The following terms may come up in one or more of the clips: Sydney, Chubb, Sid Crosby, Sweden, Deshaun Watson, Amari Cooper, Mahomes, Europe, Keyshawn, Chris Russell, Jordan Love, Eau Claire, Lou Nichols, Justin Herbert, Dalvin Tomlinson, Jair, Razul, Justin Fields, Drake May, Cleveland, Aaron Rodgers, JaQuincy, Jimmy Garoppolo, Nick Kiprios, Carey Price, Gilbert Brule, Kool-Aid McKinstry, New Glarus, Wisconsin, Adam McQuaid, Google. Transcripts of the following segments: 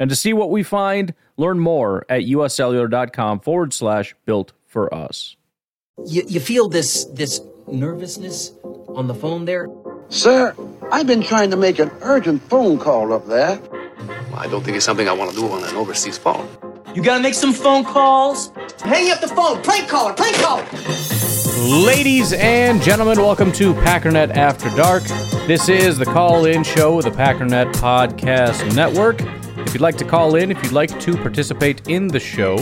And to see what we find, learn more at uscellular.com/builtforus. You feel this nervousness on the phone there? Sir, I've been trying to make an urgent phone call up there. I don't think it's something I want to do on an overseas phone. You got to make some phone calls. Hang up the phone. Prank caller. Ladies and gentlemen, welcome to Packernet After Dark. This is the call-in show with the Packernet Podcast Network. If you'd like to call in, if you'd like to participate in the show,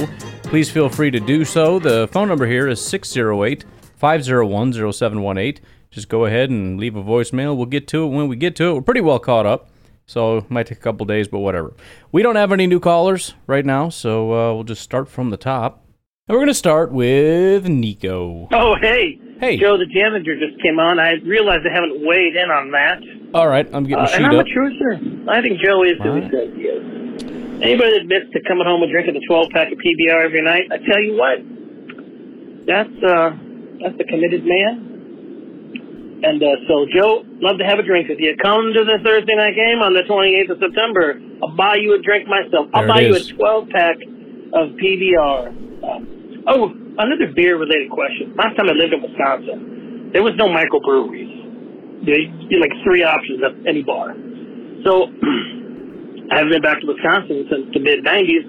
please feel free to do so. The phone number here is 608-501-0718. Just go ahead and leave a voicemail. We'll get to it when we get to it. We're pretty well caught up, so it might take a couple days, but whatever. We don't have any new callers right now, so we'll just start from the top. And we're going to start with Nico. Oh, hey. Hey. Joe, the Damager just came on. I realized I haven't weighed in on that. All right, I'm getting sheet up. And I'm a truther. I think Joe is doing good. Anybody that admits to coming home and drinking a 12-pack of PBR every night, I tell you what, that's a committed man. And so, Joe, love to have a drink with you. Come to the Thursday night game on the 28th of September. I'll buy you a drink myself. I'll buy you a 12-pack of PBR. Another beer-related question. Last time I lived in Wisconsin, there was no microbreweries. You had like three options at any bar. So I haven't been back to Wisconsin since the mid-90s.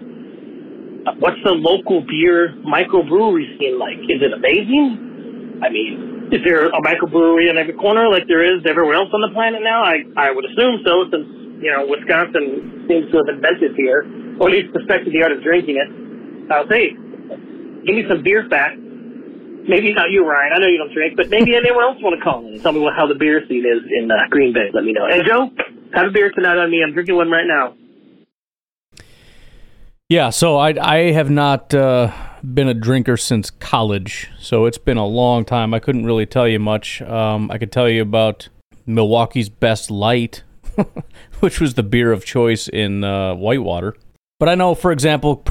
What's the local beer microbrewery scene like? Is it amazing? I mean, is there a microbrewery in every corner like there is everywhere else on the planet now? I would assume so, since, Wisconsin seems to have invented beer, or at least perfected the art of drinking it. I'll say, give me some beer facts. Maybe not you, Ryan. I know you don't drink, but maybe anyone else want to call in and tell me how the beer scene is in Green Bay. Let me know. Hey, Joe, have a beer tonight on me. I'm drinking one right now. Yeah, so I have not been a drinker since college, so it's been a long time. I couldn't really tell you much. I could tell you about Milwaukee's Best Light, which was the beer of choice in Whitewater. But I know, for example,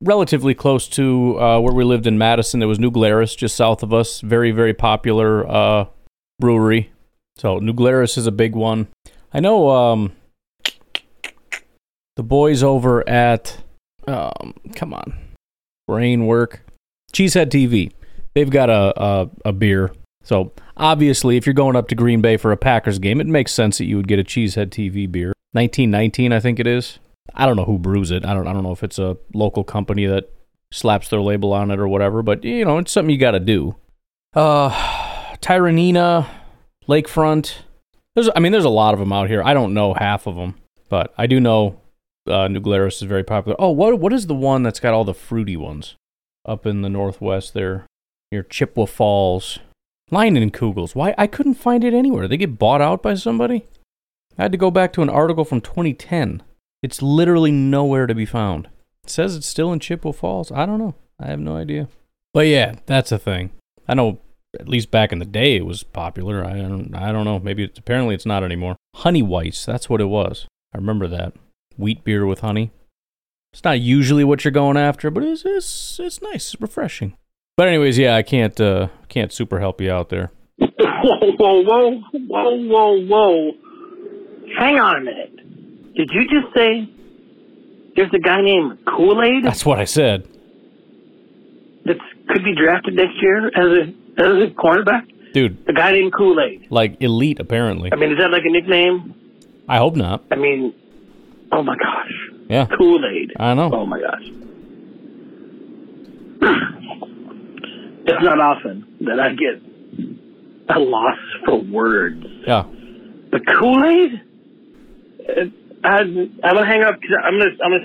relatively close to where we lived in Madison, there was New Glarus just south of us. Very, very popular brewery. So New Glarus is a big one. I know the boys over at, Cheesehead TV. They've got a beer. So obviously, if you're going up to Green Bay for a Packers game, it makes sense that you would get a Cheesehead TV beer. 1919, I think it is. I don't know who brews it. I don't know if it's a local company that slaps their label on it or whatever, but, it's something you got to do. Tyranina, Lakefront. There's a lot of them out here. I don't know half of them, but I do know New Glarus is very popular. Oh, what is the one that's got all the fruity ones up in the northwest there near Chippewa Falls? Leinenkugel's. Why? I couldn't find it anywhere. They get bought out by somebody? I had to go back to an article from 2010. It's literally nowhere to be found. It says it's still in Chippewa Falls. I don't know. I have no idea. But yeah, that's a thing. I know at least back in the day it was popular. I don't know. Maybe apparently it's not anymore. Honey Whites, that's what it was. I remember that. Wheat beer with honey. It's not usually what you're going after, but it's nice. It's refreshing. But anyways, yeah, I can't super help you out there. Whoa. Hang on a minute. Did you just say there's a guy named Kool-Aid? That's what I said. That could be drafted next year as a cornerback? Dude. A guy named Kool-Aid. Like elite, apparently. Is that like a nickname? I hope not. Oh my gosh. Yeah. Kool-Aid. I know. Oh my gosh. It's not often that I get a loss for words. Yeah. But Kool-Aid? I'm gonna hang up. I have to hang up. I missed. I'm gonna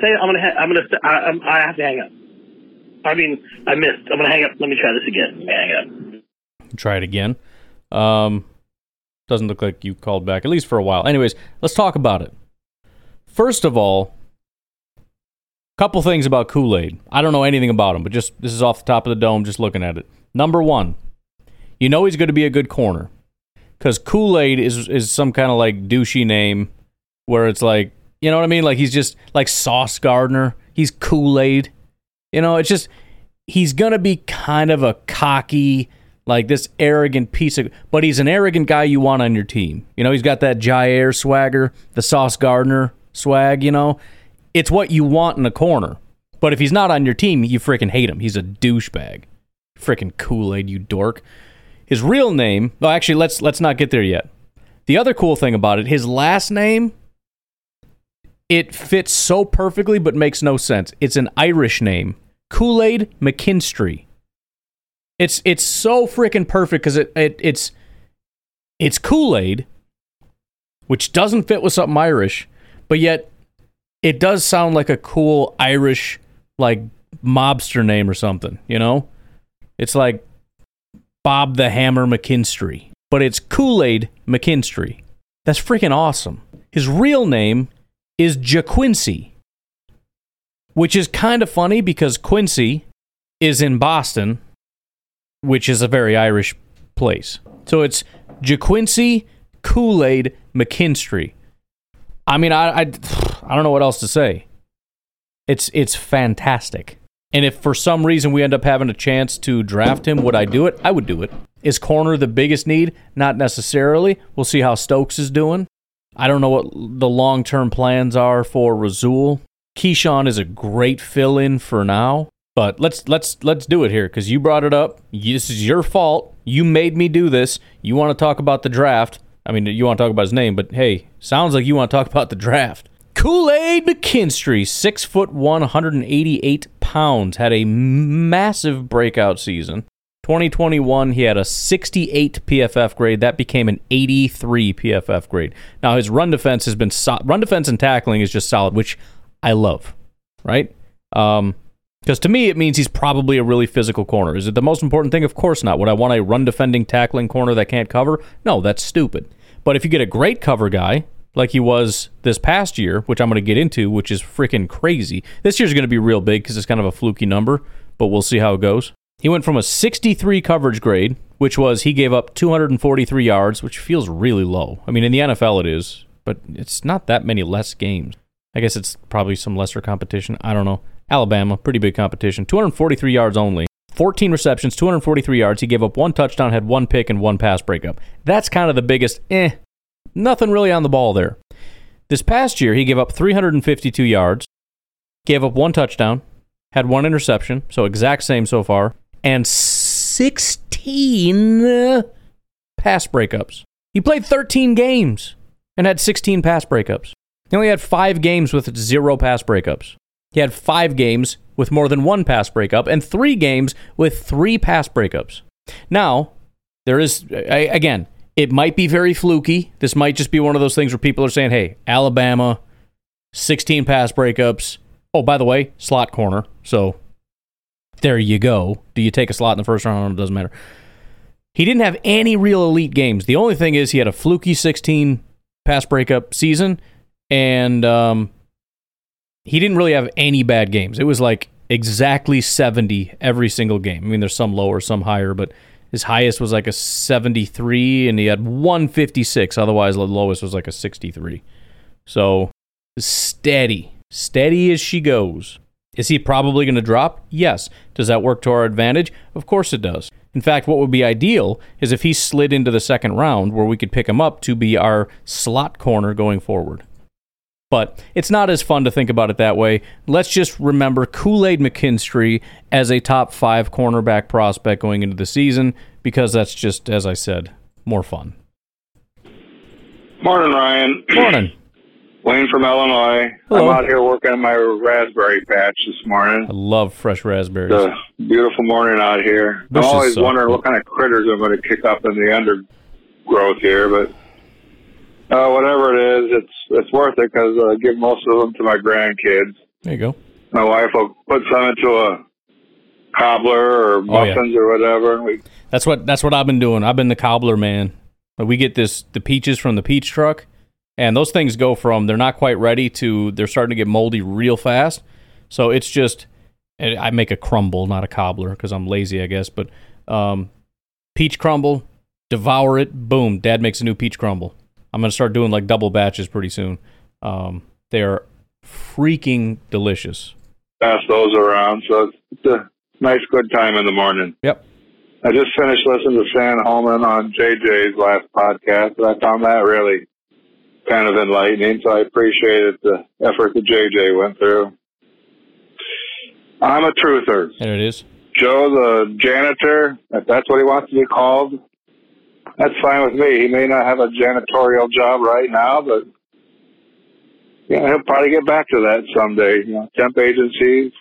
hang up. Let me try this again. Hang up. Try it again. Doesn't look like you called back, at least for a while. Anyways, let's talk about it. First of all, Couple things about Kool-Aid. I don't know anything about him, but just this is off the top of the dome, just looking at it. Number one, you know he's going to be a good corner because Kool-Aid is some kind of like douchey name where it's like, you know what I mean? Like he's just like Sauce Gardner. He's Kool-Aid. You know, it's just he's going to be kind of a cocky, like this arrogant piece of, but he's an arrogant guy you want on your team. You know, he's got that Jair swagger, the Sauce Gardner swag, you know. It's what you want in a corner. But if he's not on your team, you freaking hate him. He's a douchebag. Freaking Kool-Aid, you dork. His real name, well, actually, let's not get there yet. The other cool thing about it, his last name, it fits so perfectly but makes no sense. It's an Irish name. Kool-Aid McKinstry. It's so freaking perfect because it's Kool-Aid, which doesn't fit with something Irish, but yet it does sound like a cool Irish like mobster name or something, you know? It's like Bob the Hammer McKinstry, but it's Kool-Aid McKinstry. That's freaking awesome. His real name is JaQuincy, which is kind of funny because Quincy is in Boston, which is a very Irish place. So it's JaQuincy, Kool-Aid, McKinstry. I mean, I don't know what else to say. It's fantastic. And if for some reason we end up having a chance to draft him, would I do it? I would do it. Is corner the biggest need? Not necessarily. We'll see how Stokes is doing. I don't know what the long-term plans are for Razul. Keyshawn is a great fill-in for now. But let's do it here because you brought it up. This is your fault. You made me do this. You want to talk about the draft. I mean, you want to talk about his name, but hey, sounds like you want to talk about the draft. Kool-Aid McKinstry, 6 foot one, 188 pounds, had a massive breakout season. 2021, he had a 68 PFF grade. That became an 83 PFF grade. Now, his run defense has been run defense and tackling is just solid, which I love, right? Because to me, it means he's probably a really physical corner. Is it the most important thing? Of course not. Would I want a run-defending, tackling corner that can't cover? No, that's stupid. But if you get a great cover guy, like he was this past year, which I'm going to get into, which is freaking crazy. This year's going to be real big because it's kind of a fluky number, but we'll see how it goes. He went from a 63 coverage grade, which was he gave up 243 yards, which feels really low. I mean, in the NFL it is, but it's not that many less games. I guess it's probably some lesser competition. I don't know. Alabama, pretty big competition. 243 yards only. 14 receptions, 243 yards. He gave up one touchdown, had one pick, and one pass breakup. That's kind of the biggest, nothing really on the ball there. This past year, he gave up 352 yards, gave up one touchdown, had one interception, so exact same so far, and 16 pass breakups. He played 13 games and had 16 pass breakups. He only had 5 games with 0 pass breakups. He had 5 games with more than one pass breakup and 3 games with 3 pass breakups. Now, there is, again, it might be very fluky. This might just be one of those things where people are saying, hey, Alabama, 16 pass breakups. Oh, by the way, slot corner. So there you go. Do you take a slot in the first round? It doesn't matter. He didn't have any real elite games. The only thing is he had a fluky 16 pass breakup season and, he didn't really have any bad games. It was like exactly 70 every single game. I mean, there's some lower, some higher, but his highest was like a 73, and he had 156. Otherwise, the lowest was like a 63. So steady. Steady as she goes. Is he probably going to drop? Yes. Does that work to our advantage? Of course it does. In fact, what would be ideal is if he slid into the second round where we could pick him up to be our slot corner going forward. But it's not as fun to think about it that way. Let's just remember Kool-Aid McKinstry as a top 5 cornerback prospect going into the season because that's just, as I said, more fun. Morning, Ryan. Morning. Wayne from Illinois. Hello. I'm out here working on my raspberry patch this morning. I love fresh raspberries. It's a beautiful morning out here. I'm always wondering what kind of critters I'm going to kick up in the undergrowth here, but... whatever it is, it's worth it because I give most of them to my grandkids. There you go. My wife will put some into a cobbler or muffins or whatever. That's what I've been doing. I've been the cobbler man. We get the peaches from the peach truck, and those things go from they're not quite ready to they're starting to get moldy real fast. So it's just, I make a crumble, not a cobbler, because I'm lazy, I guess. But peach crumble, devour it, boom, Dad makes a new peach crumble. I'm going to start doing like double batches pretty soon. They are freaking delicious. Pass those around, so it's a nice, good time in the morning. Yep. I just finished listening to Stan Holman on JJ's last podcast, and I found that really kind of enlightening, so I appreciated the effort that JJ went through. I'm a truther. There it is. Joe, the janitor, if that's what he wants to be called, that's fine with me. He may not have a janitorial job right now, but yeah, he'll probably get back to that someday. You know, temp agencies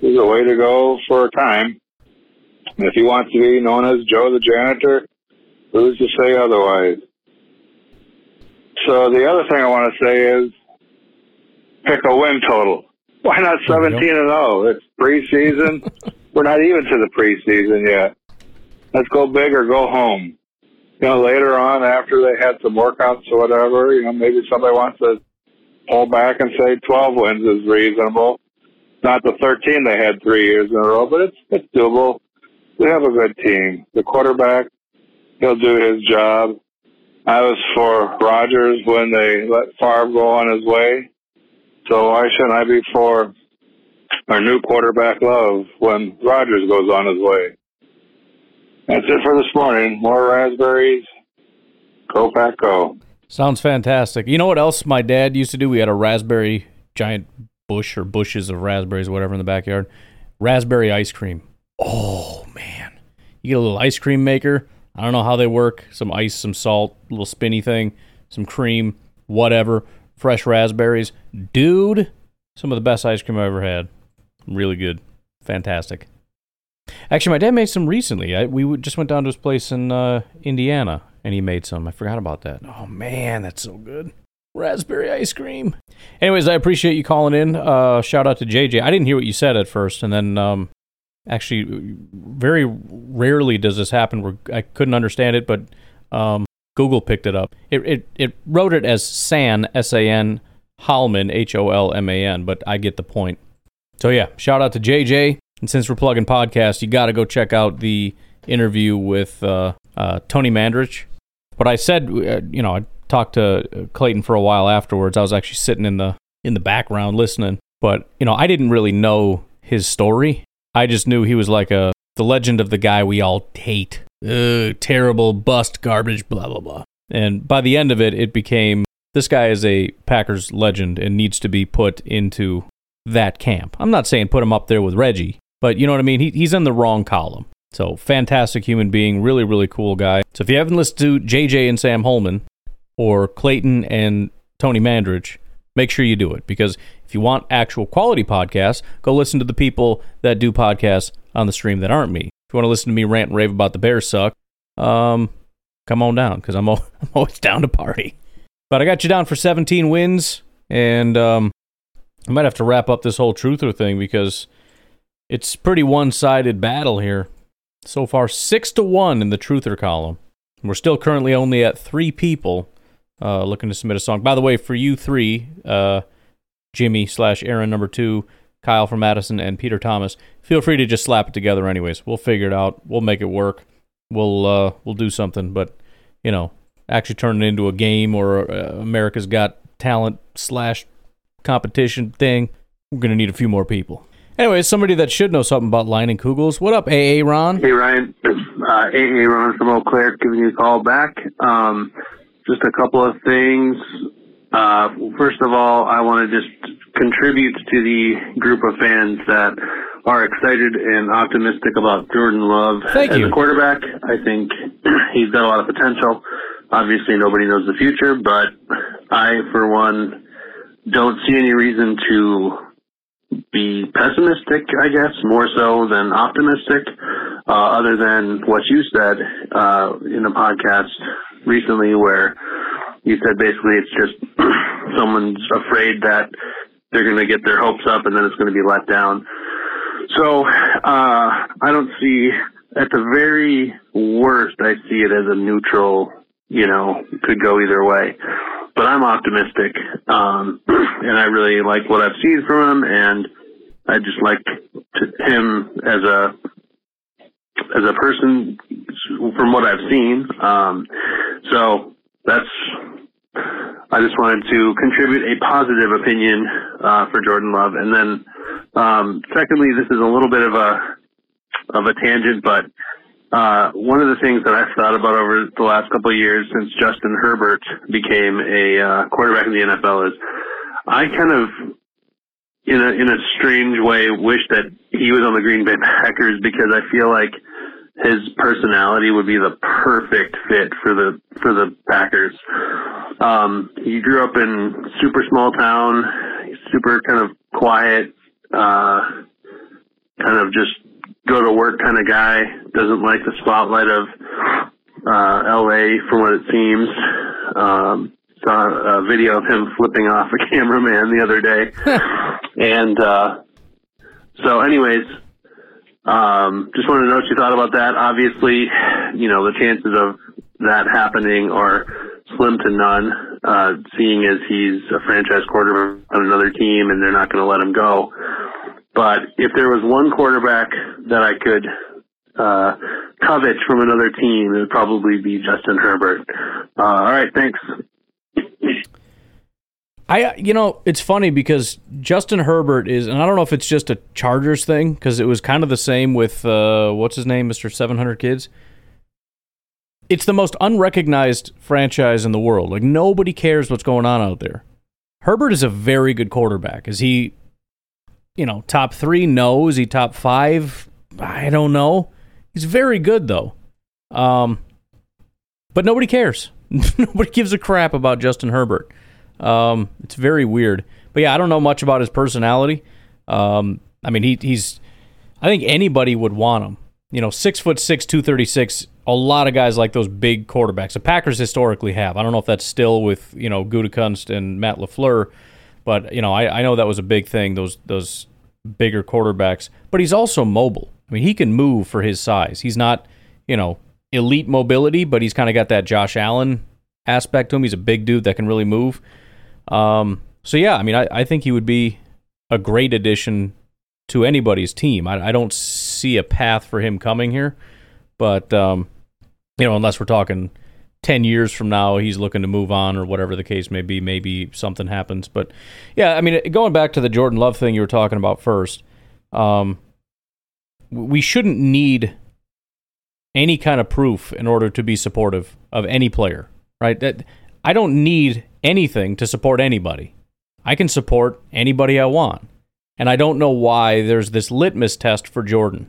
is a way to go for a time. And if he wants to be known as Joe the janitor, who's to say otherwise? So the other thing I want to say is pick a win total. Why not 17-0? It's preseason. We're not even to the preseason yet. Let's go big or go home. You know, later on, after they had some workouts or whatever, you know, maybe somebody wants to pull back and say 12 wins is reasonable. Not the 13 they had 3 years in a row, but it's doable. We have a good team. The quarterback, he'll do his job. I was for Rodgers when they let Favre go on his way. So why shouldn't I be for our new quarterback, Love, when Rodgers goes on his way? That's it for this morning. More raspberries. Go Pack Go. Sounds fantastic. You know what else my dad used to do? We had a raspberry, giant bush or bushes of raspberries, whatever, in the backyard. Raspberry ice cream. Oh, man. You get a little ice cream maker. I don't know how they work. Some ice, some salt, a little spinny thing, some cream, whatever. Fresh raspberries. Dude, some of the best ice cream I've ever had. Really good. Fantastic. Actually, my dad made some recently. We just went down to his place in Indiana, and he made some. I forgot about that. Oh, man, that's so good. Raspberry ice cream. Anyways, I appreciate you calling in. Shout out to JJ. I didn't hear what you said at first, and then actually very rarely does this happen where I couldn't understand it, but Google picked it up. It wrote it as San, S-A-N, Holman, H-O-L-M-A-N, but I get the point. So yeah, shout out to JJ. And since we're plugging podcasts, you got to go check out the interview with Tony Mandarich. What I said, you know, I talked to Clayton for a while afterwards. I was actually sitting in the background listening. But, you know, I didn't really know his story. I just knew he was like the legend of the guy we all hate. Ugh, terrible, bust, garbage, blah, blah, blah. And by the end of it, it became, this guy is a Packers legend and needs to be put into that camp. I'm not saying put him up there with Reggie, but you know what I mean? He's in the wrong column. So fantastic human being, really, really cool guy. So if you haven't listened to JJ and Sam Holman or Clayton and Tony Mandarich, make sure you do it. Because if you want actual quality podcasts, go listen to the people that do podcasts on the stream that aren't me. If you want to listen to me rant and rave about the Bears suck, come on down, because I'm always down to party. But I got you down for 17 wins, and I might have to wrap up this whole truther thing because it's pretty one-sided battle here. So far, 6-1 in the truther column. We're still currently only at 3 people looking to submit a song. By the way, for you 3, Jimmy/Aaron number 2, Kyle from Madison, and Peter Thomas, feel free to just slap it together anyways. We'll figure it out. We'll make it work. We'll do something. But, you know, actually turn it into a game or America's Got Talent / competition thing. We're going to need a few more people. Anyway, somebody that should know something about Leinenkugel's. What up, A.A. Ron? Hey, Ryan. It's A.A. Ron from Eau Claire giving you a call back. Just a couple of things. First of all, I want to just contribute to the group of fans that are excited and optimistic about Jordan Love as a quarterback. I think he's got a lot of potential. Obviously, nobody knows the future, but I, for one, don't see any reason to be pessimistic, I guess, more so than optimistic, other than what you said in the podcast recently where you said basically it's just someone's afraid that they're going to get their hopes up and then it's going to be let down. So I don't see, at the very worst, I see it as a neutral, you know, could go either way. But I'm optimistic, and I really like what I've seen from him, and I just liked him as a person from what I've seen. So that's, I just wanted to contribute a positive opinion for Jordan Love. And then secondly, this is a little bit of a tangent, but one of the things that I've thought about over the last couple of years since Justin Herbert became a quarterback in the NFL is I kind of, in a strange way, wish that he was on the Green Bay Packers, because I feel like his personality would be the perfect fit for the Packers. He grew up in super small town, super kind of quiet, kind of just go to work kind of guy. Doesn't like the spotlight of LA from what it seems. Saw a video of him flipping off a cameraman the other day. And so anyways, just wanted to know what you thought about that. Obviously, the chances of that happening are slim to none, seeing as he's a franchise quarterback on another team and they're not going to let him go. But if there was one quarterback that I could covet from another team, it would probably be Justin Herbert. All right, thanks. It's funny because Justin Herbert is, and I don't know if it's just a Chargers thing, because it was kind of the same with, what's his name, Mr. 700 Kids. It's the most unrecognized franchise in the world. Like, nobody cares what's going on out there. Herbert is a very good quarterback. Is he, top three? No. Is he top five? I don't know. He's very good, though. But nobody cares. Nobody gives a crap about Justin Herbert. It's very weird. But yeah, I don't know much about his personality. I think anybody would want him. 6'6", 236, a lot of guys like those big quarterbacks. The Packers historically have. I don't know if that's still with, Gutekunst and Matt LaFleur, but, I know that was a big thing, those bigger quarterbacks. But he's also mobile. I mean, he can move for his size. He's not, elite mobility, but he's kind of got that Josh Allen aspect to him. He's a big dude that can really move. So yeah, I think he would be a great addition to anybody's team. I don't see a path for him coming here, but unless we're talking 10 years from now, he's looking to move on or whatever the case may be, maybe something happens. But yeah, going back to the Jordan Love thing you were talking about first, we shouldn't need any kind of proof in order to be supportive of any player. Right? That I don't need anything to support anybody. I can support anybody I want. And I don't know why there's this litmus test for Jordan.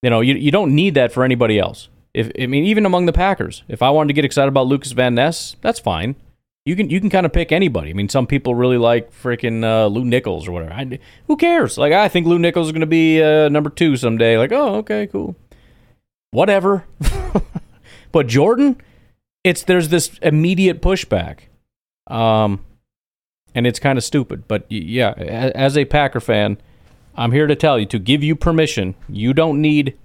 You don't need that for anybody else. Even among the Packers, if I wanted to get excited about Lucas Van Ness, that's fine. You can kind of pick anybody. Some people really like freaking Lou Nichols or whatever. Who cares? Like, I think Lou Nichols is going to be number 2 someday. Like, oh, okay, cool. Whatever. But Jordan, there's this immediate pushback, and it's kind of stupid. But yeah, as a Packer fan, I'm here to tell you, to give you permission. You don't need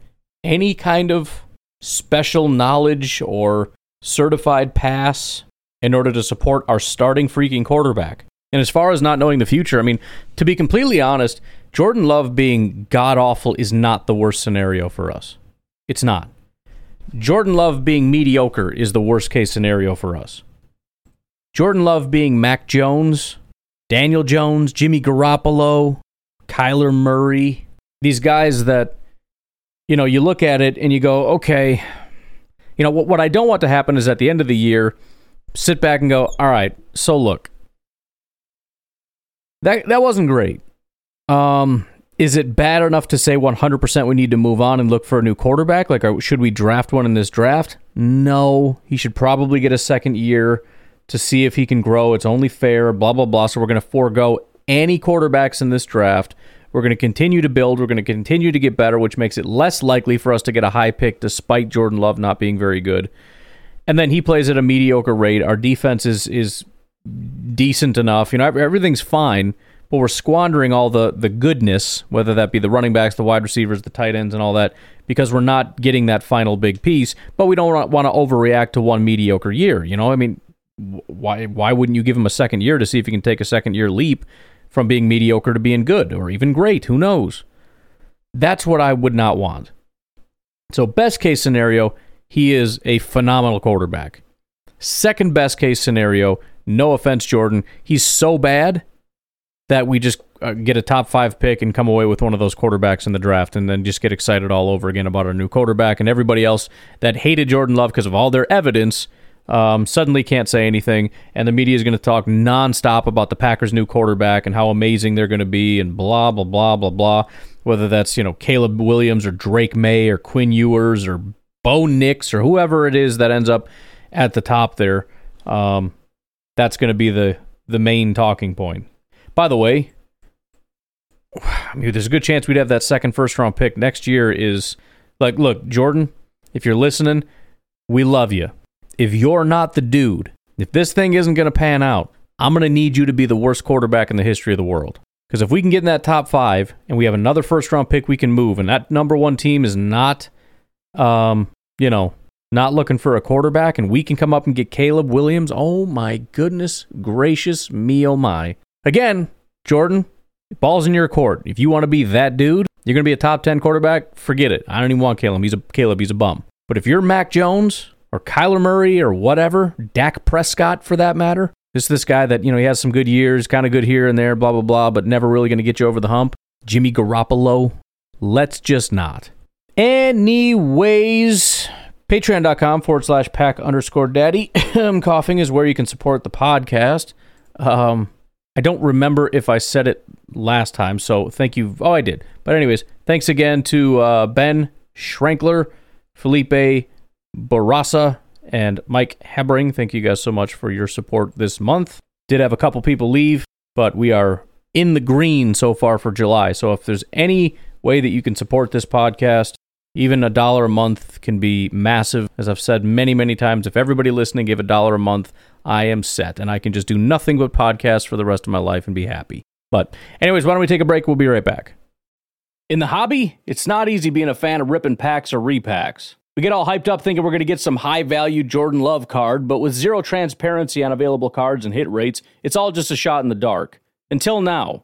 any kind of special knowledge or certified pass in order to support our starting freaking quarterback. And as far as not knowing the future, to be completely honest, Jordan Love being god-awful is not the worst scenario for us. It's not. Jordan Love being mediocre is the worst-case scenario for us. Jordan Love being Mac Jones, Daniel Jones, Jimmy Garoppolo, Kyler Murray, these guys that, you look at it and you go, okay, what I don't want to happen is at the end of the year, sit back and go, all right, so look, that wasn't great. Is it bad enough to say 100% we need to move on and look for a new quarterback? Like, should we draft one in this draft? No. He should probably get a second year to see if he can grow. It's only fair, blah, blah, blah. So we're going to forego any quarterbacks in this draft. We're going to continue to build. We're going to continue to get better, which makes it less likely for us to get a high pick despite Jordan Love not being very good. And then he plays at a mediocre rate. Our defense is decent enough. Everything's fine. But we're squandering all the goodness, whether that be the running backs, the wide receivers, the tight ends, and all that, because we're not getting that final big piece. But we don't want to overreact to one mediocre year. Why wouldn't you give him a second year to see if he can take a second-year leap from being mediocre to being good or even great. Who knows? That's what I would not want. So best case scenario, he is a phenomenal quarterback. Second best case scenario, no offense, Jordan, he's so bad that we just get a top five pick and come away with one of those quarterbacks in the draft and then just get excited all over again about our new quarterback, and everybody else that hated Jordan Love because of all their evidence suddenly can't say anything, and the media is going to talk nonstop about the Packers' new quarterback and how amazing they're going to be and blah, blah, blah, blah, blah, whether that's, you know, Caleb Williams or Drake May or Quinn Ewers or Bo Nix or whoever it is that ends up at the top there. That's going to be the main talking point. By the way, I mean, there's a good chance we'd have that second first-round pick next year is, like, look, Jordan, if you're listening, we love you. If you're not the dude, if this thing isn't going to pan out, I'm going to need you to be the worst quarterback in the history of the world. Because if we can get in that top five and we have another first-round pick we can move, and that number one team is not, not looking for a quarterback, and we can come up and get Caleb Williams, oh my goodness gracious me, oh my. Again, Jordan, ball's in your court. If you want to be that dude, you're going to be a top 10 quarterback, forget it. I don't even want Caleb. He's a bum. But if you're Mac Jones or Kyler Murray or whatever, Dak Prescott for that matter, just this guy that, you know, he has some good years, kind of good here and there, blah, blah, blah, but never really going to get you over the hump. Jimmy Garoppolo, let's just not. Anyways, patreon.com/pack_daddy. I'm coughing is where you can support the podcast. I don't remember if I said it last time, so thank you. Oh, I did. But anyways, thanks again to Ben Schrankler, Felipe Barassa, and Mike Hebring. Thank you guys so much for your support this month. Did have a couple people leave, but we are in the green so far for July. So if there's any way that you can support this podcast, even $1 a month can be massive. As I've said many, many times, if everybody listening gave $1 a month, I am set, and I can just do nothing but podcasts for the rest of my life and be happy. But anyways, why don't we take a break? We'll be right back. In the hobby, it's not easy being a fan of ripping packs or repacks. We get all hyped up thinking we're going to get some high-value Jordan Love card, but with zero transparency on available cards and hit rates, it's all just a shot in the dark. Until now.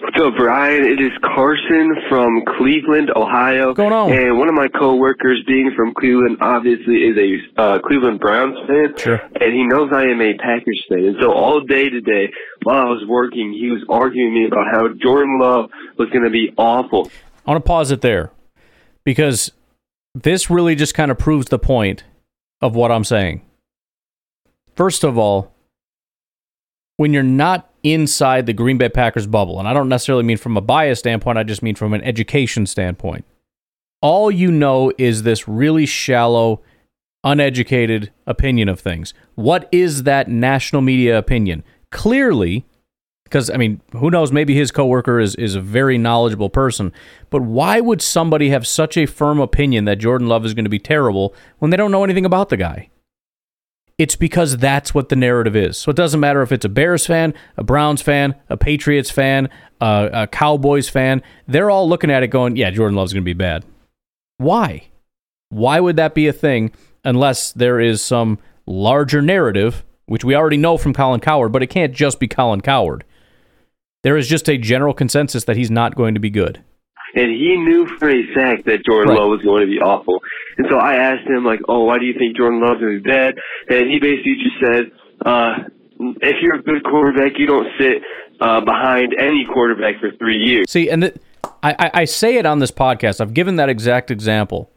What's up, Brian? It is Carson from Cleveland, Ohio. What's going on? And one of my coworkers, being from Cleveland, obviously is a Cleveland Browns fan. Sure. And he knows I am a Packers fan. And so all day today, while I was working, he was arguing with me about how Jordan Love was going to be awful. I want to pause it there because this really just kind of proves the point of what I'm saying. First of all, when you're not inside the Green Bay Packers bubble, and I don't necessarily mean from a bias standpoint, I just mean from an education standpoint, all you know is this really shallow, uneducated opinion of things. What is that national media opinion? Clearly, because, I mean, who knows, maybe his coworker is a very knowledgeable person, but why would somebody have such a firm opinion that Jordan Love is going to be terrible when they don't know anything about the guy? It's because that's what the narrative is. So it doesn't matter if it's a Bears fan, a Browns fan, a Patriots fan, a Cowboys fan. They're all looking at it going, yeah, Jordan Love's going to be bad. Why? Why would that be a thing unless there is some larger narrative which we already know from Colin Cowherd, but it can't just be Colin Cowherd. There is just a general consensus that he's not going to be good. And he knew for a fact that Jordan Love was going to be awful. And so I asked him, like, oh, why do you think Jordan Love's going to be bad? And he basically just said, if you're a good quarterback, you don't sit behind any quarterback for 3 years. See, and I say it on this podcast. I've given that exact example.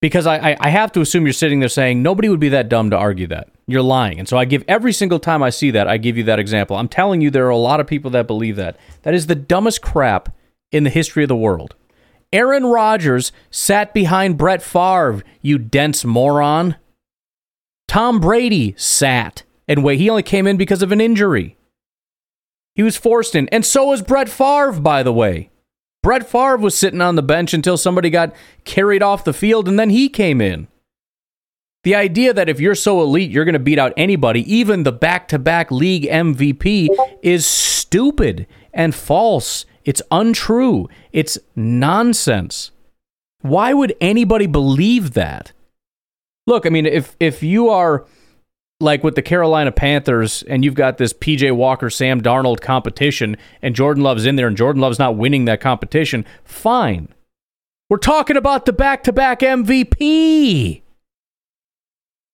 Because I have to assume you're sitting there saying, nobody would be that dumb to argue that. You're lying. And so I give every single time I see that, I give you that example. I'm telling you there are a lot of people that believe that. That is the dumbest crap in the history of the world. Aaron Rodgers sat behind Brett Favre, you dense moron. Tom Brady sat. And wait, he only came in because of an injury. He was forced in. And so was Brett Favre, by the way. Brett Favre was sitting on the bench until somebody got carried off the field, and then he came in. The idea that if you're so elite, you're going to beat out anybody, even the back-to-back league MVP, is stupid and false. It's untrue. It's nonsense. Why would anybody believe that? Look, I mean, if you are like with the Carolina Panthers, and you've got this P.J. Walker, Sam Darnold competition, and Jordan Love's in there, and Jordan Love's not winning that competition, fine. We're talking about the back-to-back MVP.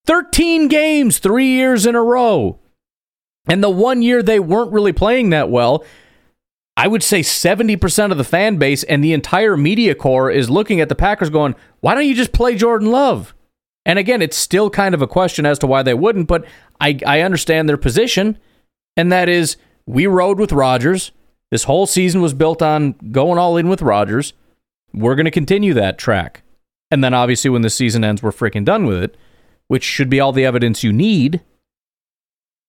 13 games, 3 years in a row. And the 1 year they weren't really playing that well, I would say 70% of the fan base and the entire media core is looking at the Packers going, why don't you just play Jordan Love? And again, it's still kind of a question as to why they wouldn't, but I understand their position, and that is, we rode with Rodgers. This whole season was built on going all in with Rodgers. We're going to continue that track. And then obviously when the season ends, we're freaking done with it, which should be all the evidence you need.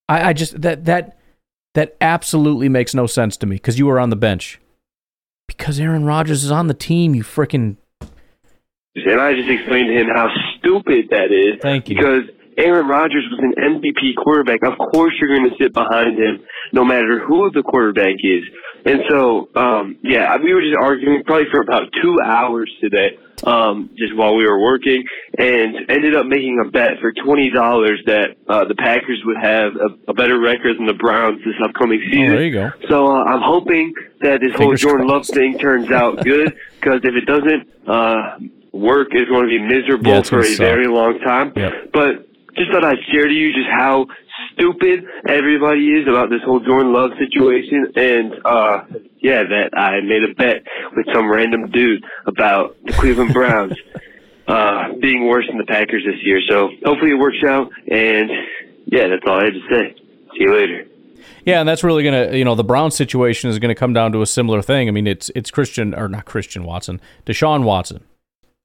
I just, that absolutely makes no sense to me, because you were on the bench. Because Aaron Rodgers is on the team, you freaking... And I just explained to him how stupid that is. Thank you. Because Aaron Rodgers was an MVP quarterback. Of course you're going to sit behind him no matter who the quarterback is. And so, yeah, we were just arguing probably for about 2 hours today just while we were working, and ended up making a bet for $20 that the Packers would have a better record than the Browns this upcoming season. Oh, there you go. So I'm hoping that this whole Jordan Love thing turns out good, because if it doesn't work is going to be miserable for a very long time. Yep. But just thought I'd share to you just how stupid everybody is about this whole Jordan Love situation. And, yeah, that I made a bet with some random dude about the Cleveland Browns being worse than the Packers this year. So hopefully it works out. And, yeah, that's all I had to say. See you later. Yeah, and that's really going to, you know, the Browns situation is going to come down to a similar thing. I mean, it's Deshaun Watson,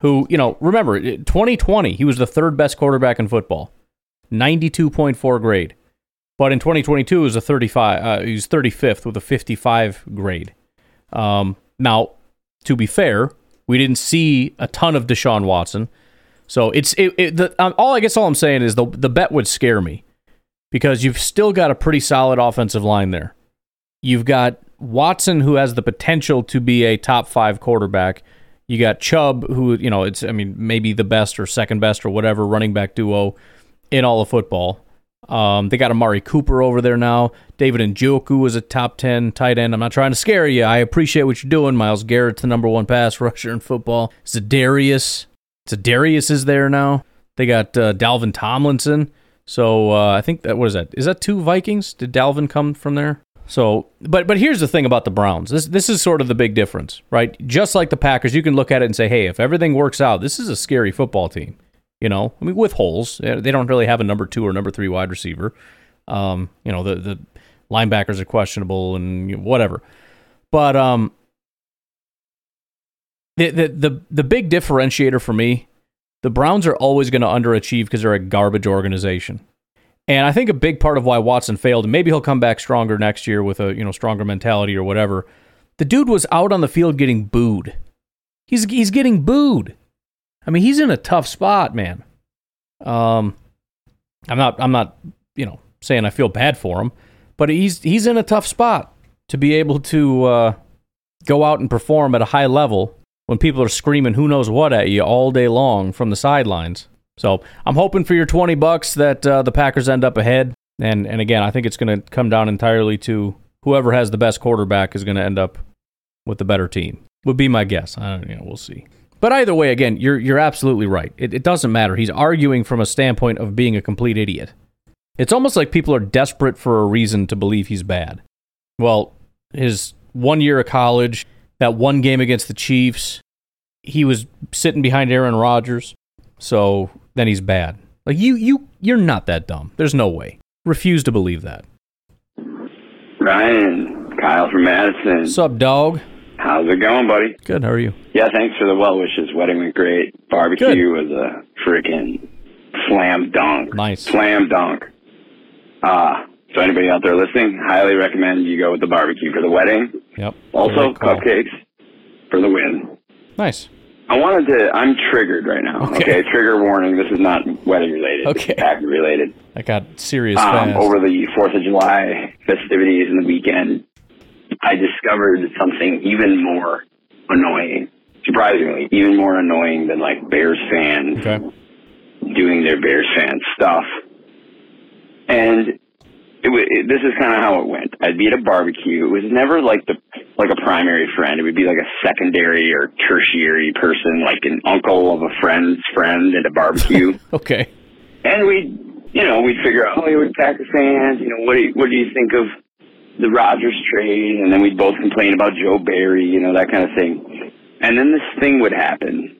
who, you know, remember, 2020, he was the third best quarterback in football, 92.4 grade. But in 2022, he was, he was 35th with a 55 grade. Now, to be fair, we didn't see a ton of Deshaun Watson. So all I'm saying is the bet would scare me, because you've still got a pretty solid offensive line there. You've got Watson, who has the potential to be a top five quarterback. You got Chubb, who, you know, maybe the best or second best or whatever running back duo in all of football. They got Amari Cooper over there now. David Njoku is a top 10 tight end. I'm not trying to scare you. I appreciate what you're doing. Myles Garrett's the number one pass rusher in football. Za'Darius is there now. They got Dalvin Tomlinson. So I think that, what is that? Is that two Vikings? Did Dalvin come from there? So, but here's the thing about the Browns. This is sort of the big difference, right? Just like the Packers, you can look at it and say, hey, if everything works out, this is a scary football team. You know, I mean, with holes, they don't really have a number two or number three wide receiver. You know, the linebackers are questionable and, you know, whatever. But the big differentiator for me, the Browns are always going to underachieve because they're a garbage organization. And I think a big part of why Watson failed, and maybe he'll come back stronger next year with a, you know, stronger mentality or whatever, the dude was out on the field getting booed. He's getting booed. I mean, he's in a tough spot, man. I'm not you know, saying I feel bad for him, but he's in a tough spot to be able to go out and perform at a high level when people are screaming who knows what at you all day long from the sidelines. So I'm hoping for your $20 that the Packers end up ahead. And again, I think it's going to come down entirely to whoever has the best quarterback is going to end up with the better team, would be my guess. We'll see. But either way, again, you're absolutely right. It doesn't matter. He's arguing from a standpoint of being a complete idiot. It's almost like people are desperate for a reason to believe he's bad. Well, his 1 year of college, that one game against the Chiefs, he was sitting behind Aaron Rodgers, so then he's bad. Like, you're not that dumb. There's no way. Refuse to believe that. Ryan, Kyle from Madison. What's up, dog? How's it going, buddy? Good, how are you? Yeah, thanks for the well wishes. Wedding went great. Barbecue was a freaking slam dunk. Nice. Slam dunk. So anybody out there listening, highly recommend you go with the barbecue for the wedding. Yep. Also, cupcakes for the win. Nice. I'm triggered right now. Okay, trigger warning. This is not wedding related. Okay. It's Packer related. I got serious fast. Over the 4th of July festivities and the weekend, I discovered something even more annoying. Surprisingly, even more annoying than like Bears fans doing their Bears fan stuff. And this is kind of how it went. I'd be at a barbecue. It was never like a primary friend. It would be like a secondary or tertiary person, like an uncle of a friend's friend at a barbecue. Okay. And we'd figure out, you're a Packer fan. What do you think of the Rodgers trade? And then we'd both complain about Joe Barry, that kind of thing. And then this thing would happen.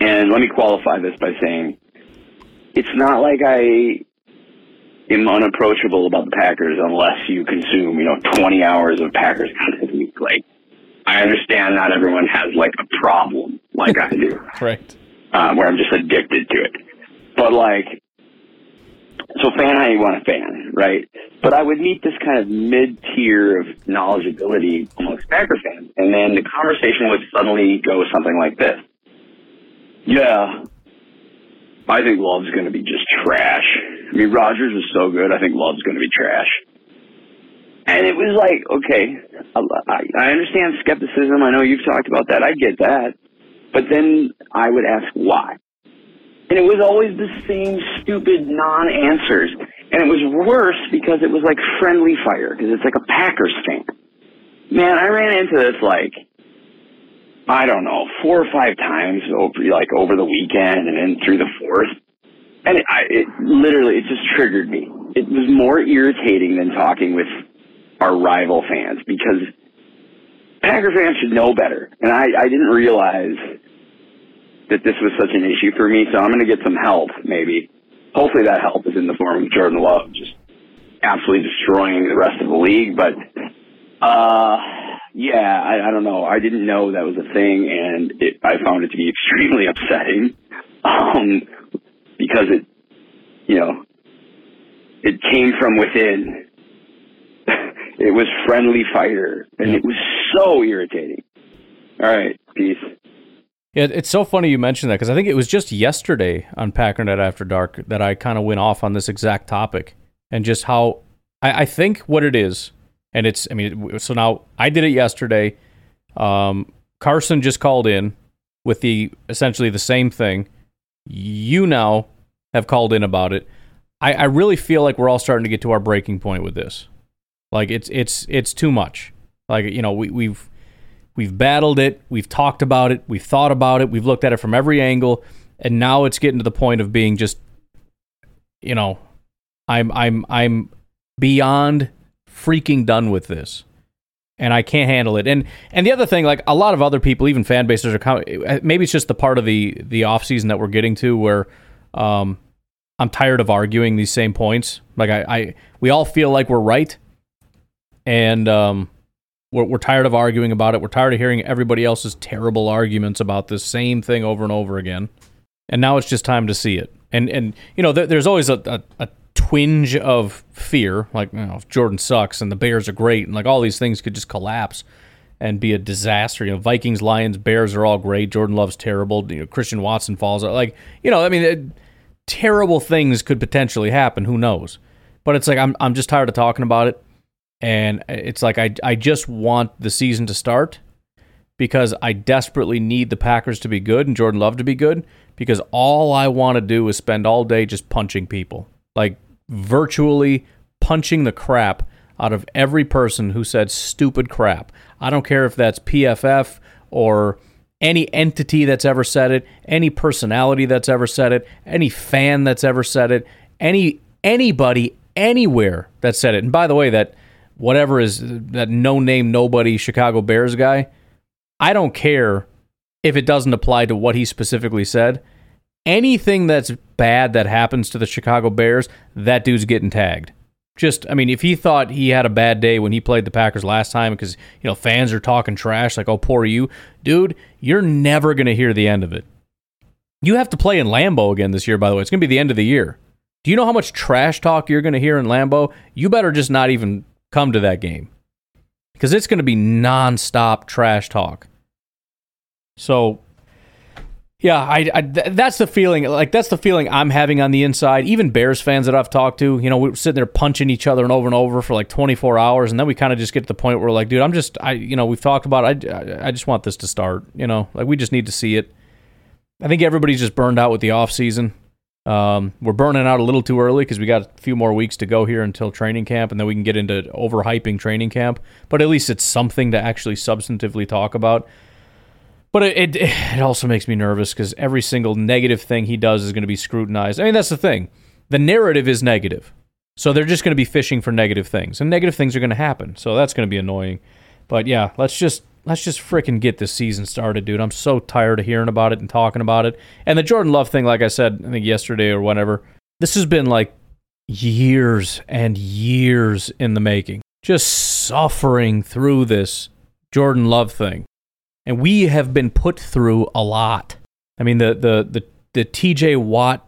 And let me qualify this by saying it's not like I'm unapproachable about the Packers unless you consume, 20 hours of Packers content a week. Like, I understand not everyone has, a problem like I do. Right. Where I'm just addicted to it. But, so fan how you want to fan, right? But I would meet this kind of mid-tier of knowledgeability amongst Packer fans, and then the conversation would suddenly go something like this. Yeah, I think Love's going to be just trash. I mean, Rodgers is so good. I think Love's going to be trash. And it was like, okay, I understand skepticism. I know you've talked about that. I get that. But then I would ask why. And it was always the same stupid non-answers. And it was worse because it was like friendly fire, because it's like a Packers thing. Man, I ran into this 4 or 5 times over the weekend and then through the 4th. And it just triggered me. It was more irritating than talking with our rival fans because Packer fans should know better. And I didn't realize that this was such an issue for me, so I'm going to get some help, maybe. Hopefully that help is in the form of Jordan Love just absolutely destroying the rest of the league. But, I don't know. I didn't know that was a thing, and I found it to be extremely upsetting. Because it came from within. It was friendly fire, and it was so irritating. All right, peace. Yeah, it's so funny you mentioned that because I think it was just yesterday on Packernet After Dark that I kind of went off on this exact topic and just how I think what it is, and so now I did it yesterday. Carson just called in with essentially the same thing. You now have called in about it. I really feel like we're all starting to get to our breaking point with this. Like it's too much. We've battled it. We've talked about it. We've thought about it. We've looked at it from every angle, and now it's getting to the point of being just, I'm beyond freaking done with this, and I can't handle it. And the other thing, a lot of other people, even fan bases, maybe it's just the part of the off season that we're getting to where I'm tired of arguing these same points. We all feel like we're right, and we're tired of arguing about it. We're tired of hearing everybody else's terrible arguments about the same thing over and over again. And now it's just time to see it. And there's always a twinge of fear, if Jordan sucks and the Bears are great and all these things could just collapse and be a disaster. Vikings, Lions, Bears are all great. Jordan Love's terrible. Christian Watson falls out. Terrible things could potentially happen. Who knows? But it's I'm just tired of talking about it. And it's I just want the season to start because I desperately need the Packers to be good and Jordan Love to be good, because all I want to do is spend all day just punching people. Like, virtually punching the crap out of every person who said stupid crap. I don't care if that's PFF or any entity that's ever said it, any personality that's ever said it, any fan that's ever said it, anybody anywhere that said it. And by the way, that whatever is that no-name, nobody Chicago Bears guy, I don't care if it doesn't apply to what he specifically said. Anything that's bad that happens to the Chicago Bears, that dude's getting tagged. Just, I mean, if he thought he had a bad day when he played the Packers last time because, you know, fans are talking trash, like, oh, poor you. Dude, you're never going to hear the end of it. You have to play in Lambeau again this year, by the way. It's going to be the end of the year. Do you know how much trash talk you're going to hear in Lambeau? You better just not even come to that game, because it's going to be nonstop trash talk. So, yeah, that's the feeling. Like, that's the feeling I'm having on the inside. Even Bears fans that I've talked to, you know, we're sitting there punching each other and over for like 24 hours, and then we kind of just get to the point where we're like, dude, we've talked about it. I just want this to start. You know, like, we just need to see it. I think everybody's just burned out with the offseason. We're burning out a little too early because we got a few more weeks to go here until training camp, and then we can get into overhyping training camp. But at least it's something to actually substantively talk about. But it also makes me nervous because every single negative thing he does is going to be scrutinized. I mean, that's the thing. The narrative is negative. So they're just going to be fishing for negative things. And negative things are going to happen. So that's going to be annoying. But yeah, let's just frickin' get this season started, dude. I'm so tired of hearing about it and talking about it. And the Jordan Love thing, like I said, I think yesterday or whenever, this has been like years and years in the making. Just suffering through this Jordan Love thing. And we have been put through a lot. I mean, the TJ Watt,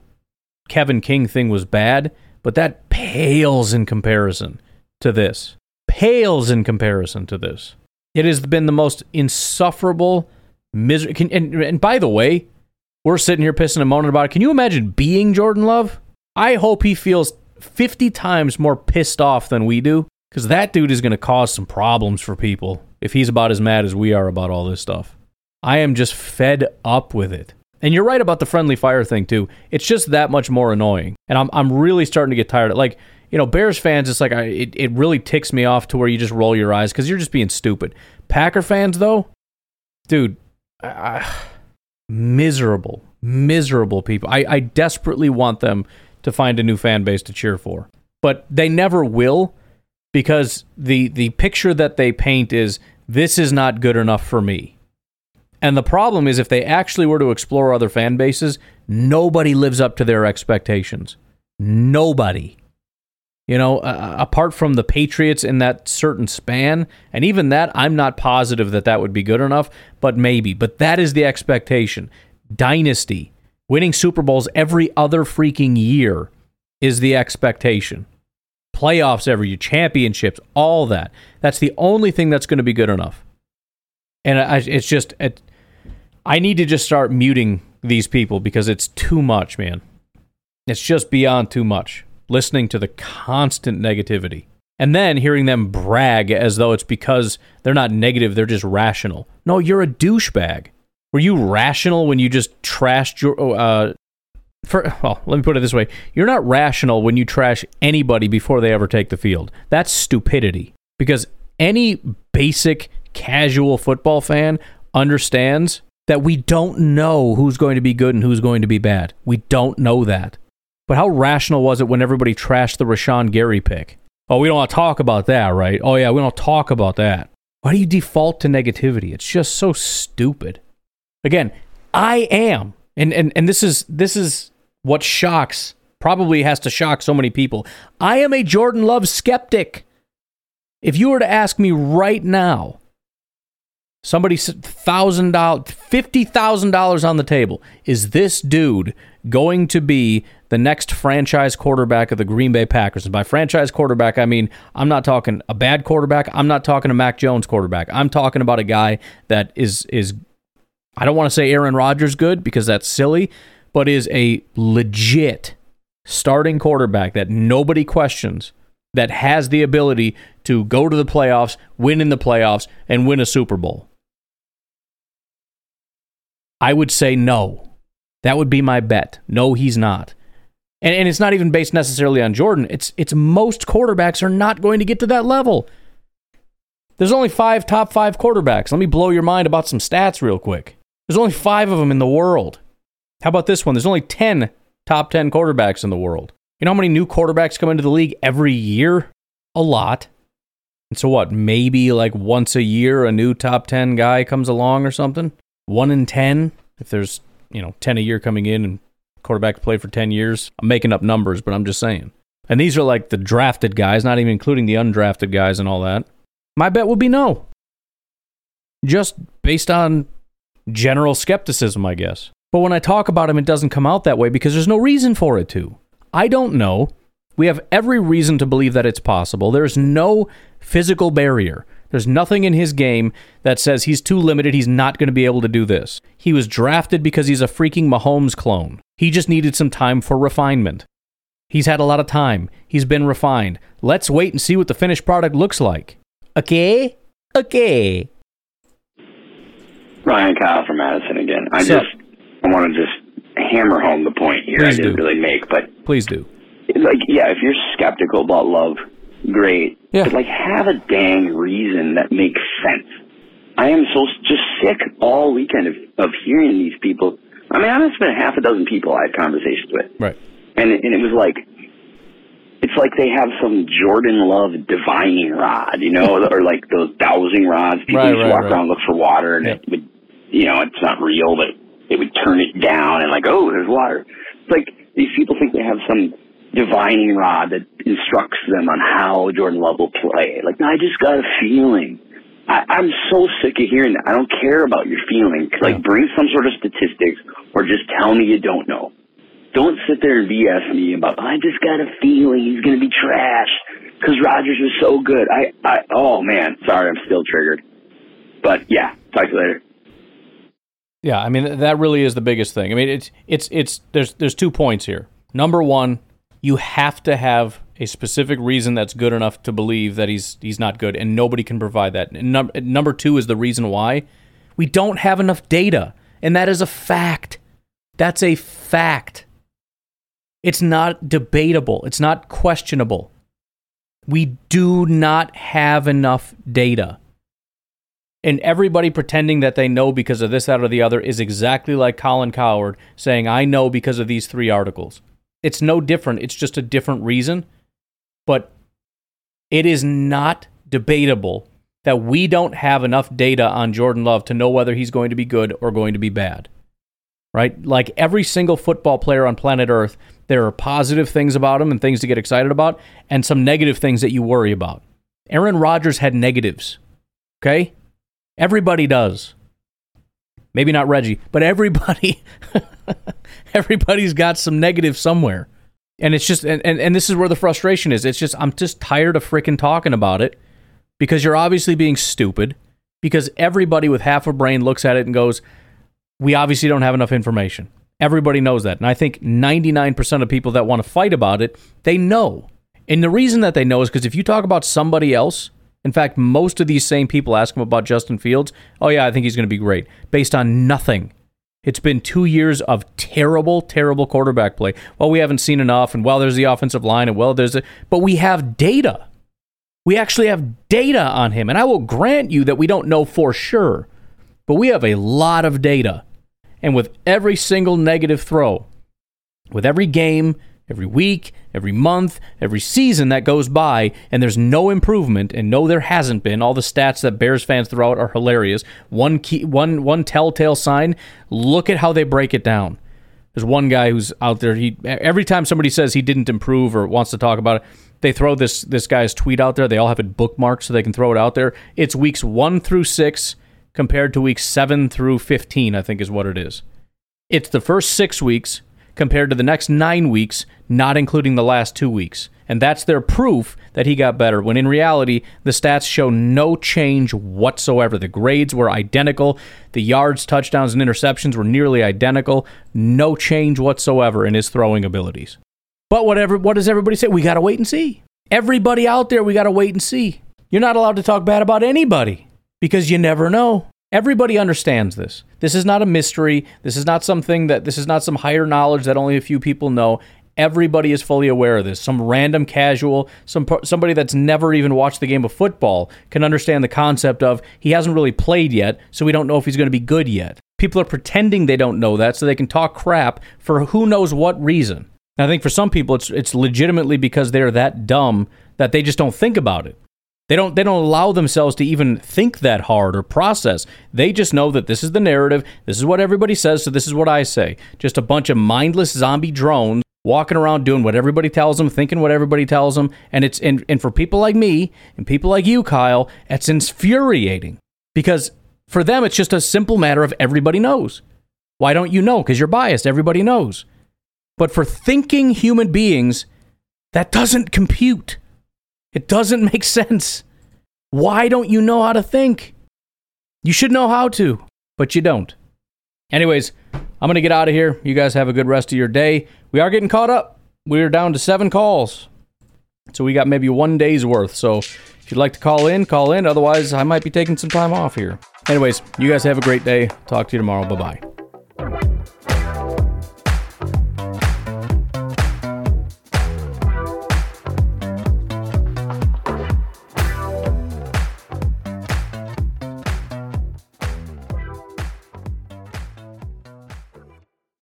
Kevin King thing was bad, but that pales in comparison to this. Pales in comparison to this. It has been the most insufferable misery. And by the way, we're sitting here pissing and moaning about it. Can you imagine being Jordan Love? I hope he feels 50 times more pissed off than we do, because that dude is going to cause some problems for people if he's about as mad as we are about all this stuff. I am just fed up with it. And you're right about the friendly fire thing, too. It's just that much more annoying. And I'm really starting to get tired of it. Like, you know, Bears fans, it's like it really ticks me off to where you just roll your eyes because you're just being stupid. Packer fans, though, dude, miserable people. I desperately want them to find a new fan base to cheer for. But they never will. Because the picture that they paint is, this is not good enough for me. And the problem is, if they actually were to explore other fan bases, nobody lives up to their expectations. Nobody. You know, apart from the Patriots in that certain span, and even that, I'm not positive that would be good enough, but maybe. But that is the expectation. Dynasty, winning Super Bowls every other freaking year is the expectation. Playoffs every year, championships, all that. That's the only thing that's going to be good enough. And I need to just start muting these people because it's too much, man. It's just beyond too much. Listening to the constant negativity. And then hearing them brag as though it's because they're not negative, they're just rational. No, you're a douchebag. Were you rational when you just trashed your... let me put it this way. You're not rational when you trash anybody before they ever take the field. That's stupidity. Because any basic casual football fan understands that we don't know who's going to be good and who's going to be bad. We don't know that. But how rational was it when everybody trashed the Rashawn Gary pick? Oh, we don't want to talk about that, right? Oh, yeah, we don't talk about that. Why do you default to negativity? It's just so stupid. Again, I am. And this is what shocks, probably has to shock so many people. I am a Jordan Love skeptic. If you were to ask me right now, somebody said $1,000, $50,000 on the table. Is this dude going to be the next franchise quarterback of the Green Bay Packers? And by franchise quarterback, I mean, I'm not talking a bad quarterback. I'm not talking a Mac Jones quarterback. I'm talking about a guy that is I don't want to say Aaron Rodgers good because that's silly, but is a legit starting quarterback that nobody questions, that has the ability to go to the playoffs, win in the playoffs, and win a Super Bowl. I would say no. That would be my bet. No, he's not. And it's not even based necessarily on Jordan. It's most quarterbacks are not going to get to that level. There's only 5 top 5 quarterbacks. Let me blow your mind about some stats real quick. There's only 5 of them in the world. How about this one? There's only 10 top 10 quarterbacks in the world. You know how many new quarterbacks come into the league every year? A lot. And so what, maybe like once a year a new top 10 guy comes along or something? 1 in 10? If there's, 10 a year coming in and quarterback to play for 10 years. I'm making up numbers, but I'm just saying. And these are like the drafted guys, not even including the undrafted guys and all that. My bet would be no. Just based on general skepticism, I guess. But when I talk about him, it doesn't come out that way because there's no reason for it to. I don't know. We have every reason to believe that it's possible. There's no physical barrier. There's nothing in his game that says he's too limited, he's not going to be able to do this. He was drafted because he's a freaking Mahomes clone. He just needed some time for refinement. He's had a lot of time. He's been refined. Let's wait and see what the finished product looks like. Okay? Okay. Ryan Kyle from Madison again. I want to just hammer home the point here. Please I didn't do. Really make, but... Please do. If you're skeptical about Love... Great. Yeah. But have a dang reason that makes sense. I am so just sick all weekend of hearing these people. I mean, I've spent half a dozen people I had conversations with. Right. And it was it's like they have some Jordan Love divining rod, or like those dowsing rods. People used to walk around and look for water, and it would, it's not real, but it would turn it down, and there's water. It's like these people think they have some divining rod that instructs them on how Jordan Love will play. I just got a feeling. I'm so sick of hearing that. I don't care about your feeling. Bring some sort of statistics or just tell me you don't know. Don't sit there and BS me about, I just got a feeling he's going to be trash because Rodgers was so good. Sorry, I'm still triggered. But, talk to you later. Yeah, I mean, that really is the biggest thing. I mean, it's there's 2 points here. Number one, you have to have a specific reason that's good enough to believe that he's not good, and nobody can provide that. Number two is the reason why. We don't have enough data, and that is a fact. That's a fact. It's not debatable. It's not questionable. We do not have enough data. And everybody pretending that they know because of this, that, or the other is exactly like Colin Cowherd saying, I know because of these 3 articles. It's no different. It's just a different reason. But it is not debatable that we don't have enough data on Jordan Love to know whether he's going to be good or going to be bad. Right? Like every single football player on planet Earth, there are positive things about him and things to get excited about and some negative things that you worry about. Aaron Rodgers had negatives. Okay? Everybody does. Maybe not Reggie, but everybody... Everybody's got some negative somewhere. And it's just, and this is where the frustration is. It's just, I'm just tired of freaking talking about it because you're obviously being stupid because everybody with half a brain looks at it and goes, we obviously don't have enough information. Everybody knows that. And I think 99% of people that want to fight about it, they know. And the reason that they know is because if you talk about somebody else, in fact, most of these same people ask them about Justin Fields. Oh yeah, I think he's going to be great based on nothing. It's been 2 years of terrible, terrible quarterback play. Well, we haven't seen enough, and well, there's the offensive line, and well, there's but we have data. We actually have data on him, and I will grant you that we don't know for sure, but we have a lot of data. And with every single negative throw, with every game, every week, every month, every season that goes by, and there's no improvement, and no, there hasn't been. All the stats that Bears fans throw out are hilarious. One telltale sign, look at how they break it down. There's one guy who's out there, every time somebody says he didn't improve or wants to talk about it, they throw this guy's tweet out there. They all have it bookmarked so they can throw it out there. It's weeks 1 through 6 compared to weeks 7 through 15, I think is what it is. It's the first 6 weeks compared to the next 9 weeks, not including the last 2 weeks. And that's their proof that he got better, when in reality, the stats show no change whatsoever. The grades were identical. The yards, touchdowns, and interceptions were nearly identical. No change whatsoever in his throwing abilities. But what does everybody say? We got to wait and see. Everybody out there, we got to wait and see. You're not allowed to talk bad about anybody because you never know. Everybody understands this. This is not a mystery. This is not some higher knowledge that only a few people know. Everybody is fully aware of this. Some random casual, somebody that's never even watched the game of football can understand the concept of he hasn't really played yet, so we don't know if he's going to be good yet. People are pretending they don't know that so they can talk crap for who knows what reason. And I think for some people, it's legitimately because they're that dumb that they just don't think about it. They don't allow themselves to even think that hard or process. They just know that this is the narrative. This is what everybody says, so this is what I say. Just a bunch of mindless zombie drones walking around doing what everybody tells them, thinking what everybody tells them. And for people like me and people like you, Kyle, it's infuriating because for them, it's just a simple matter of everybody knows. Why don't you know? Because you're biased. Everybody knows. But for thinking human beings, that doesn't compute. It doesn't make sense. Why don't you know how to think? You should know how to, but you don't. Anyways, I'm going to get out of here. You guys have a good rest of your day. We are getting caught up. We're down to 7 calls. So we got maybe one day's worth. So if you'd like to call in. Otherwise, I might be taking some time off here. Anyways, you guys have a great day. Talk to you tomorrow. Bye-bye.